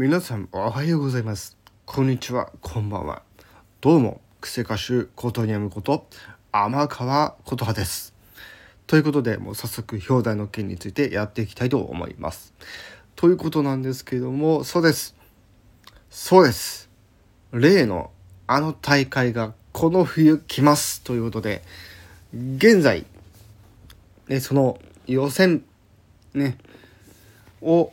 皆さんおはようございます、こんにちは、こんばんは。どうもクセ歌手ことにやむこと天川ことはです。ということで、もう早速表題の件についてやっていきたいと思います。ということなんですけれども、そうです、例のあの大会がこの冬来ますということで、現在ね、その予選ねを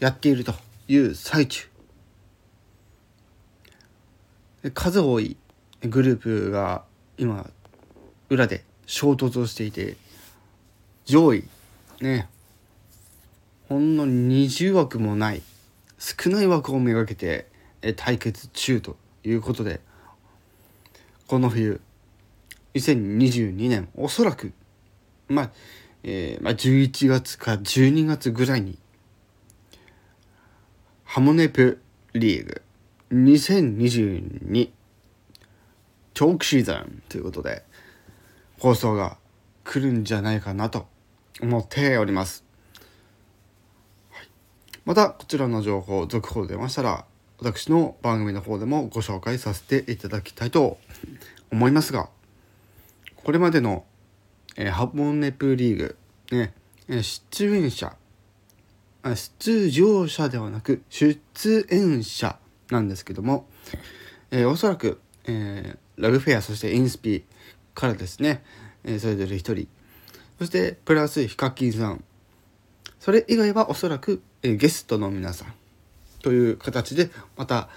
やっているという最中、数多いグループが今裏で衝突をしていて、上位ねほんの20枠もない少ない枠をめがけて対決中ということで、この冬2022年おそらく11月か12月ぐらいにハモネプリーグ2022長期シーズンということで放送が来るんじゃないかなと思っております、はい、またこちらの情報続報出ましたら、私の番組の方でもご紹介させていただきたいと思いますが、これまでのハモネプリーグ、ね、出場者ではなく出演者なんですけども、おそらく、ラグフェア、そしてインスピからですね、それぞれ1人、そしてプラスヒカキンさん、それ以外はおそらく、ゲストの皆さんという形でまた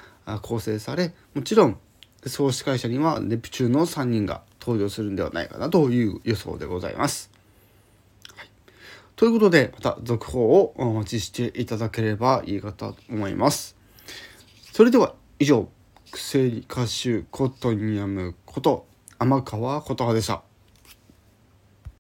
構成され、もちろん総司会者にはネプチューンの3人が登場するんではないかなという予想でございます、はい、ということで、また続報をお待ちしていただければいいかと思います。それでは以上、クセ歌手ことにやむこと天川ことはでした。